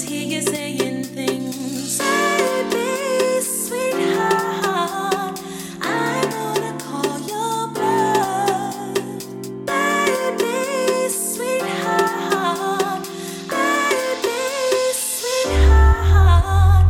just hear you saying things. Baby, sweetheart, I wanna call your bluff. Baby, sweetheart, baby, sweetheart.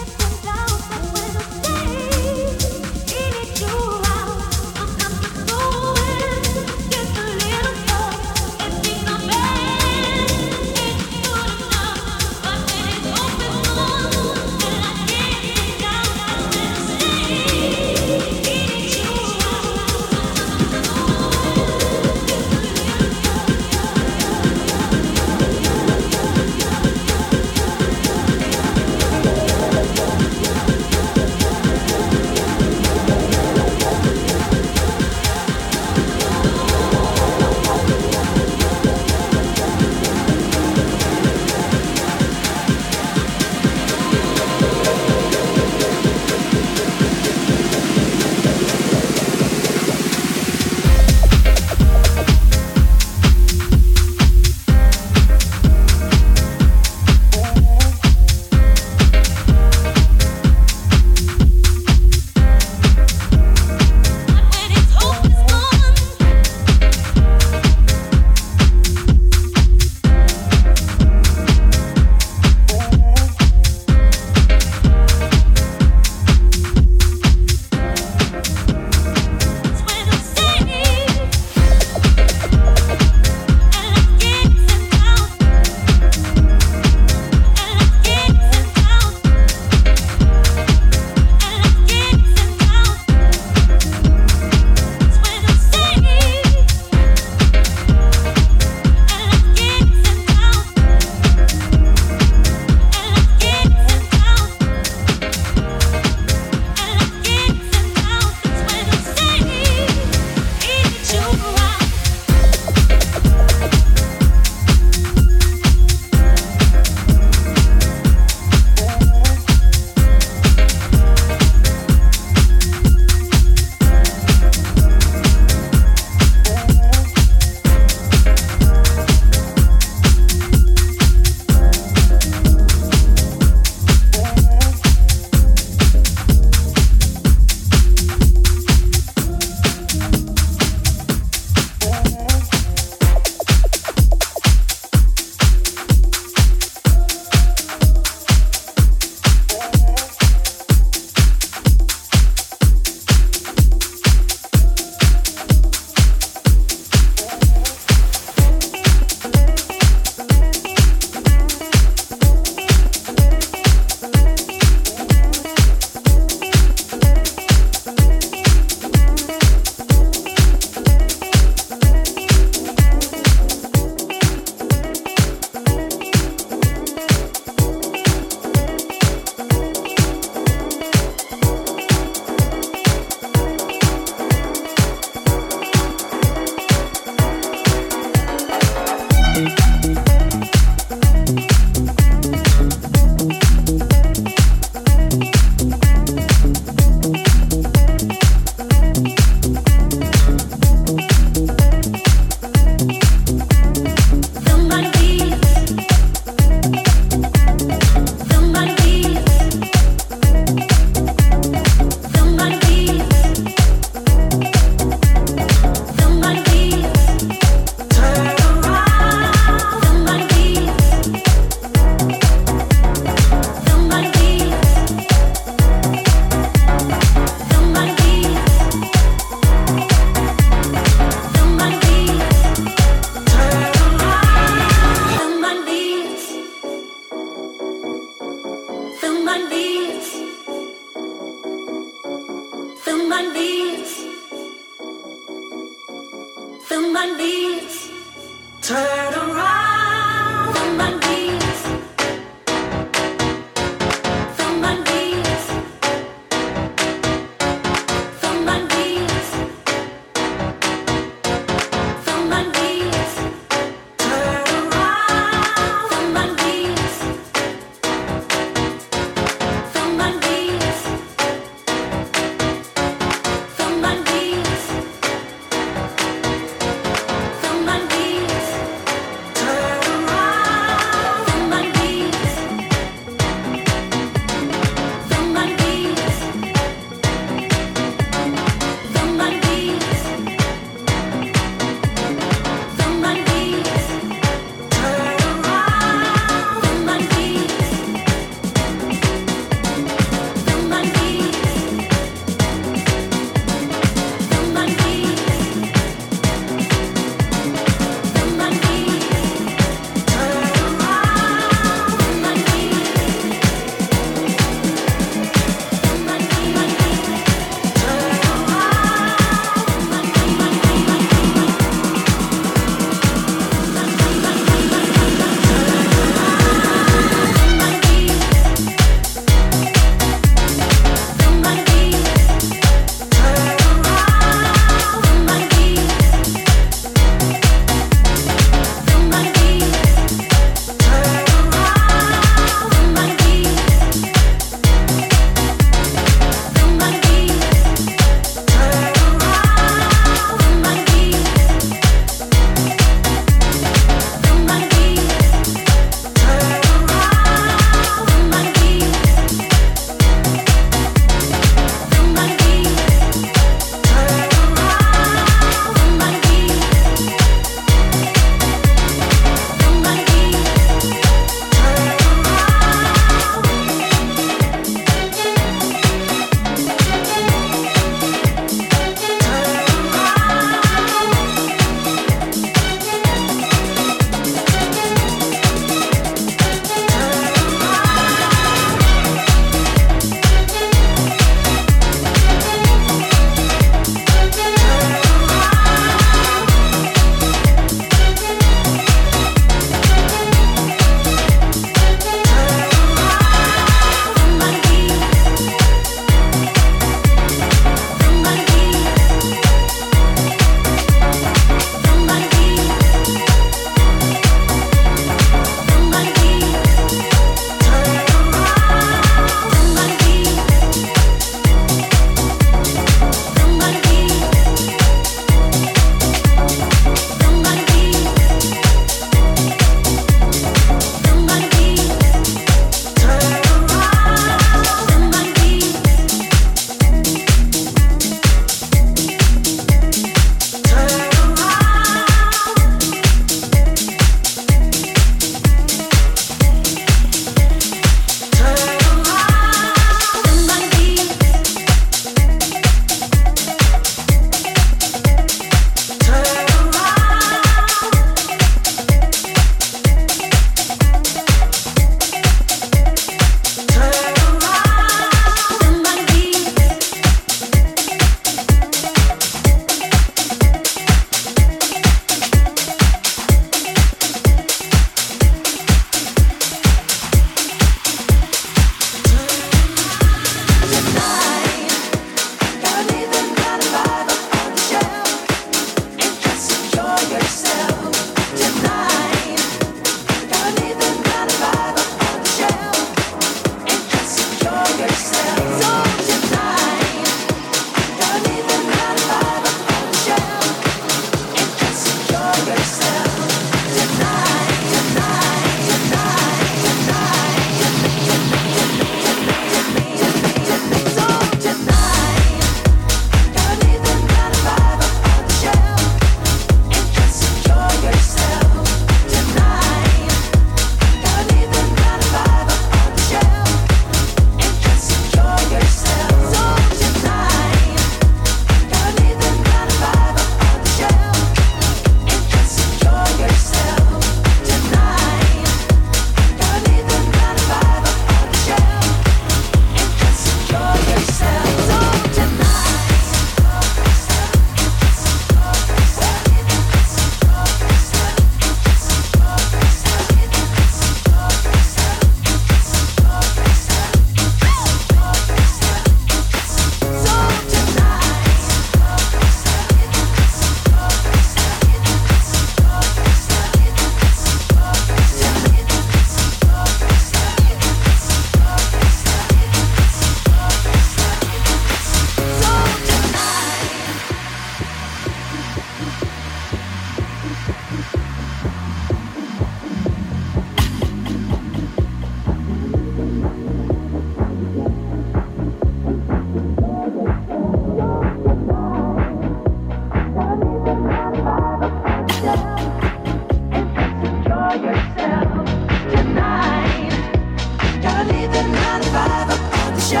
show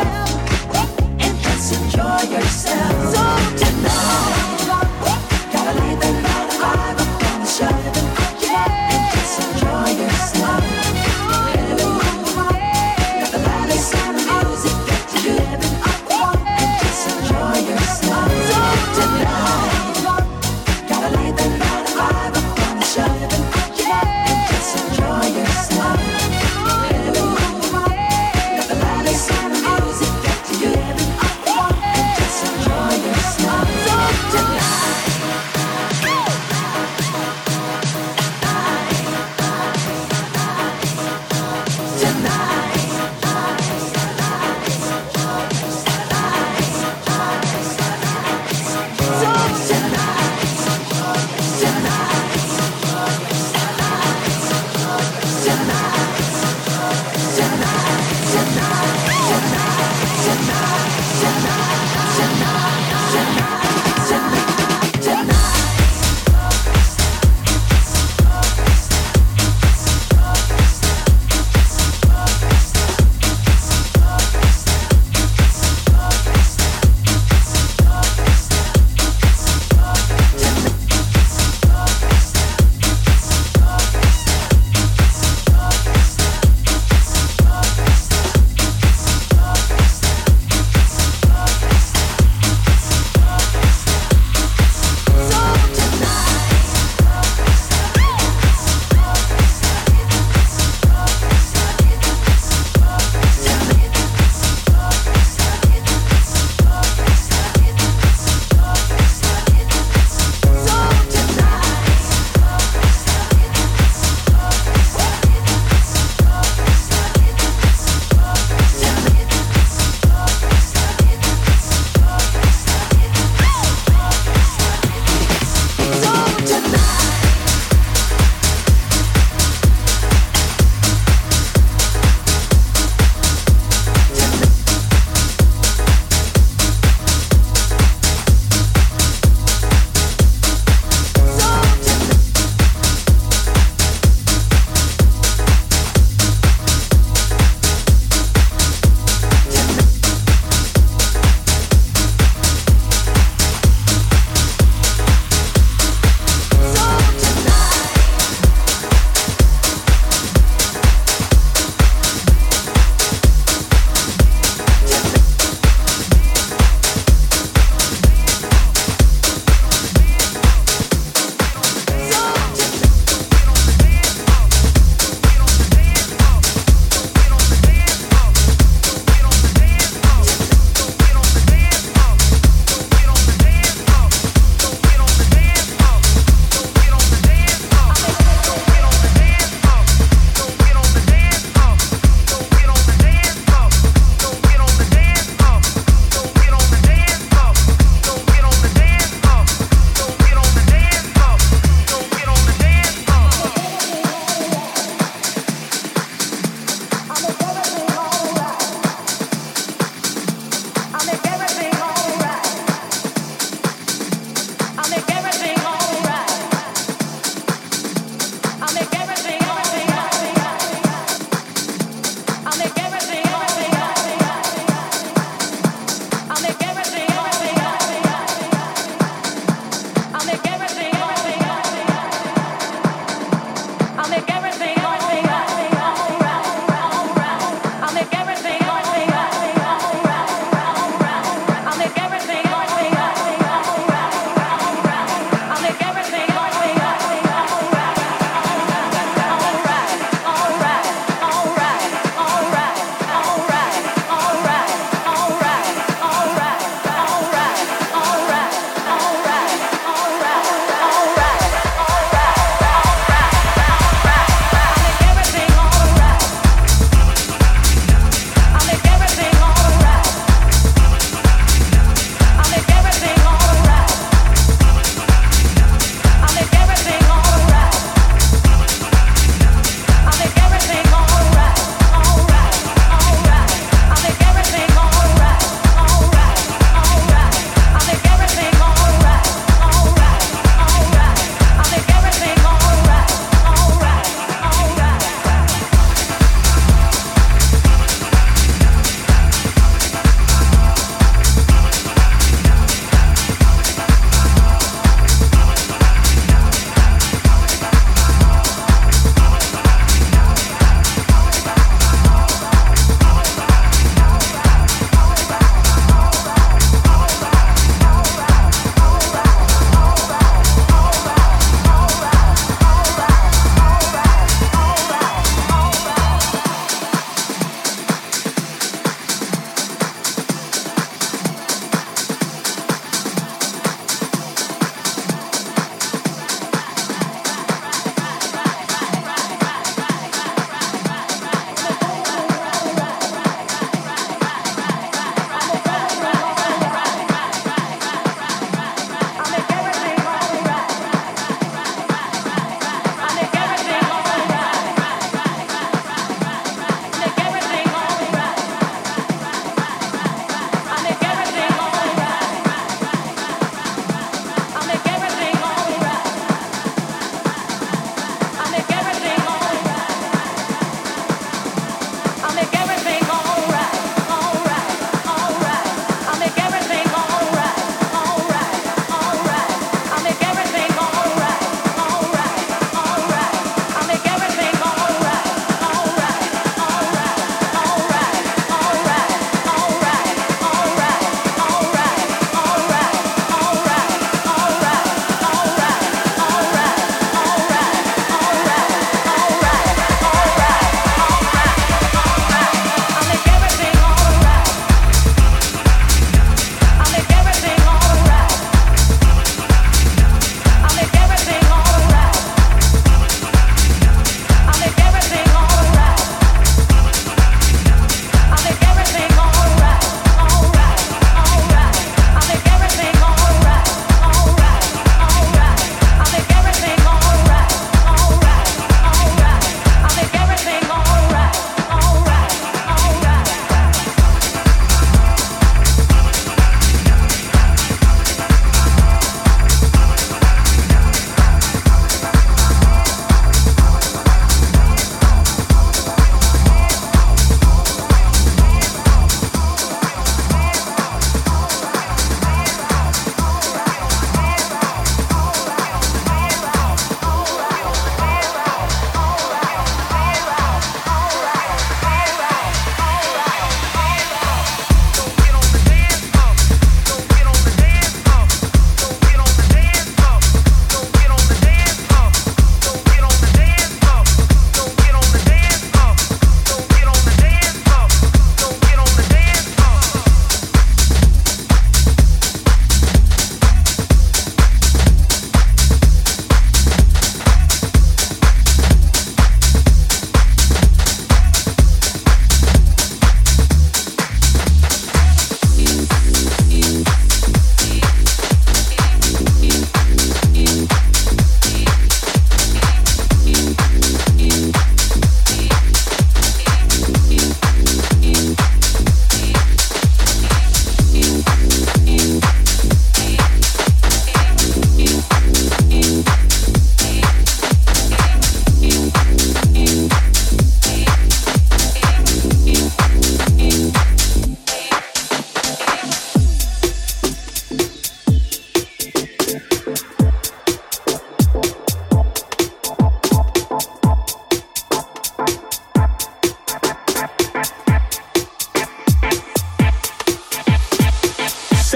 and just enjoy yourself. So tonight, gotta leave the night alive upon the show. Yeah, and just enjoy yourself. Enjoy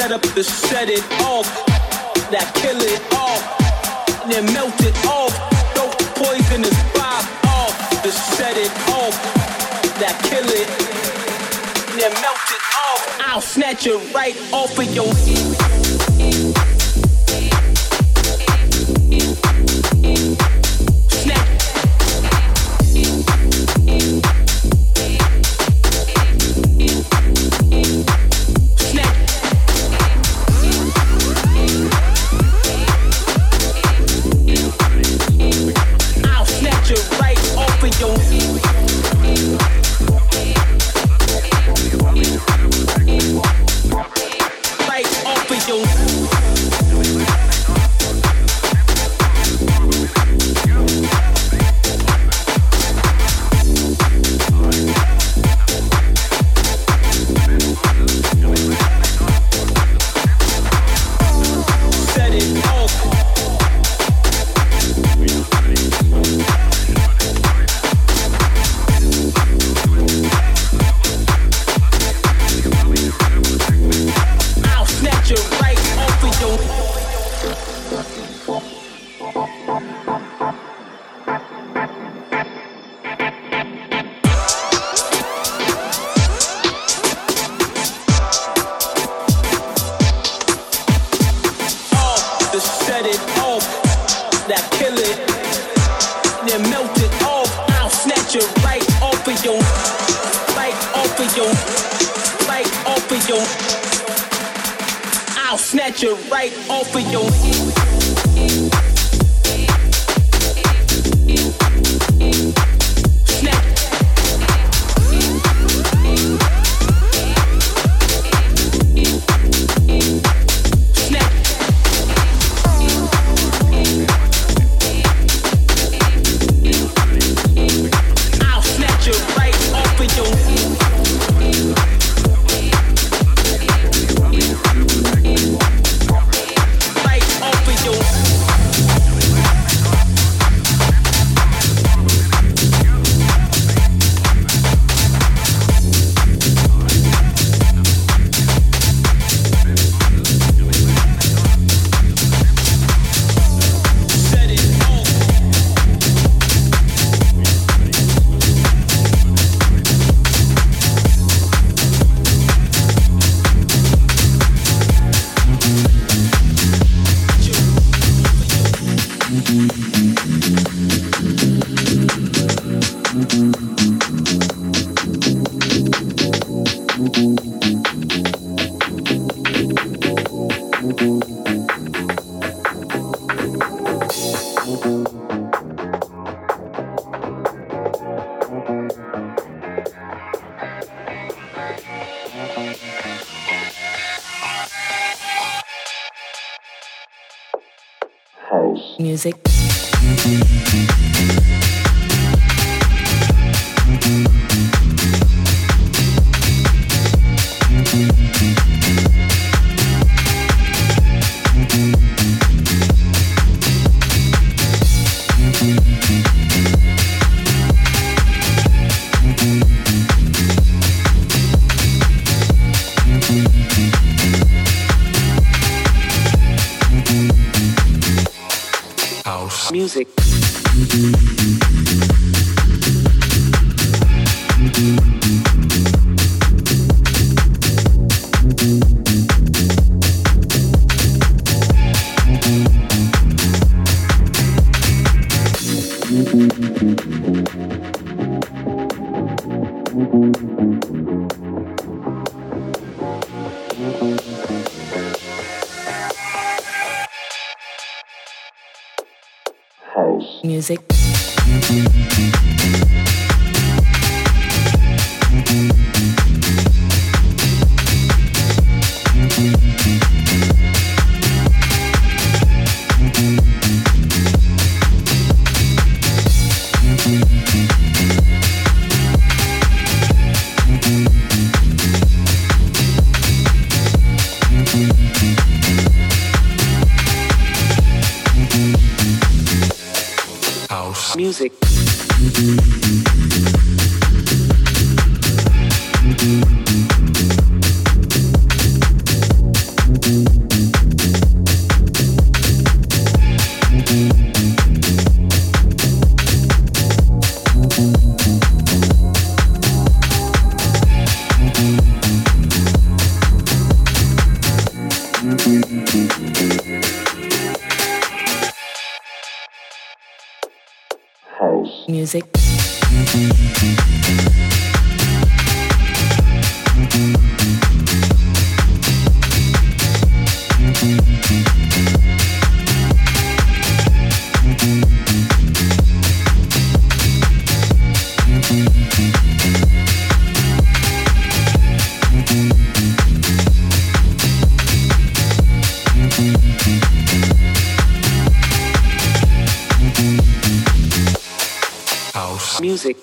set up to set it off, that kill it off, and then melt it off, throw the poisonous vibe off, to set it off, that kill it, and then melt it off, I'll snatch it right off of your head. Music. Music. Music. Music. music. Music.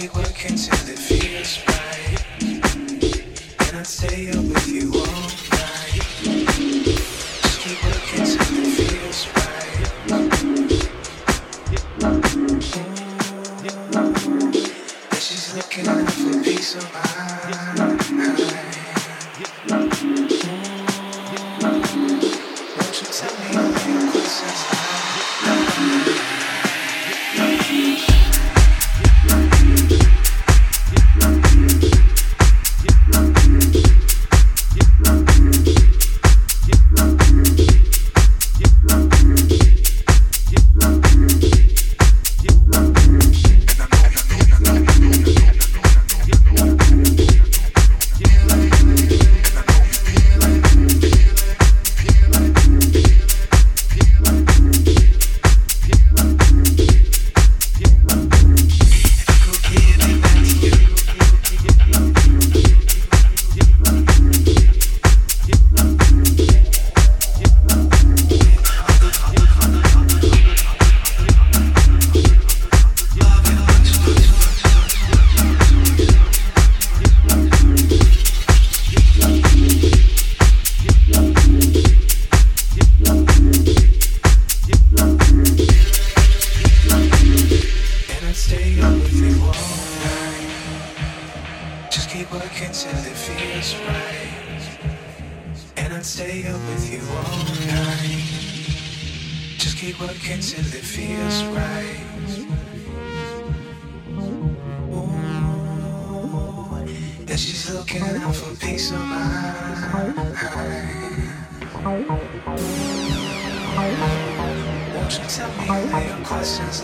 keep working till it feels right, and I'd stay up with you all night. Just keep working till it feels right. Ooh, and she's looking out for peace of mind. Ooh, won't you tell me all your questions?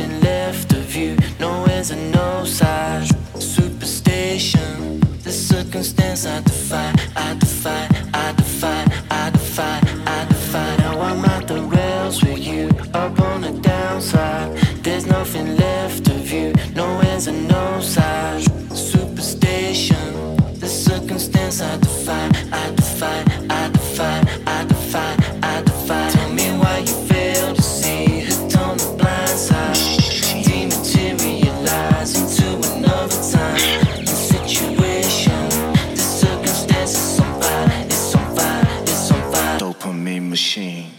nothing left of you, no ends and no size. Superstition, the circumstance I defy, I defy, I defy, I defy, I defy. Now I'm out the rails with you, up on the downside. There's nothing left of you, no ends and no size. Superstition, the circumstance I defy, I defy, I defy, I defy, I defy. Tell me why you fail to see it on the blind side. Dematerialize into another time. The situation, the circumstance is so bad, it's so bad, it's so bad. Dopamine machine.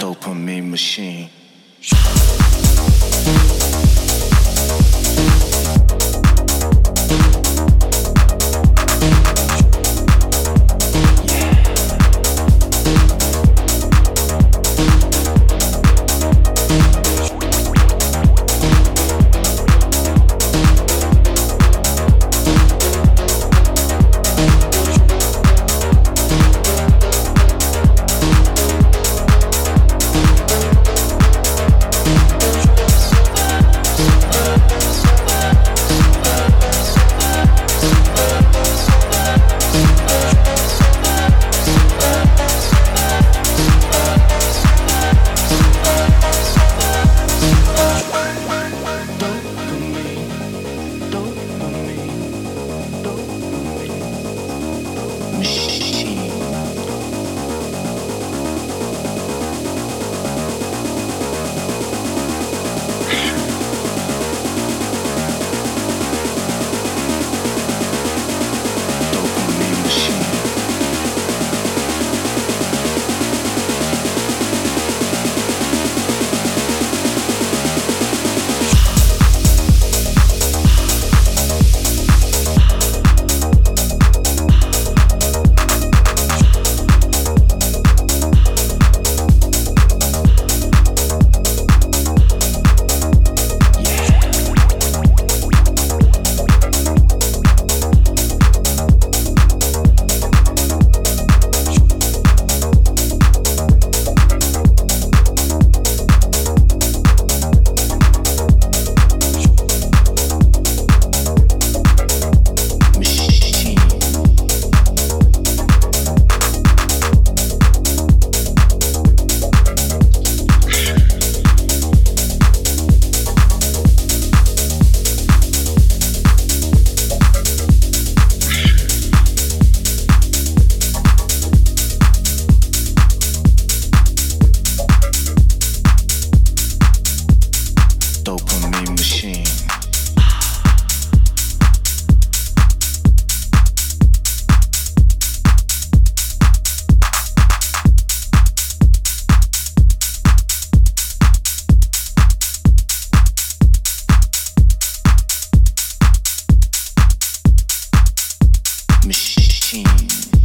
Dopamine machine. machine.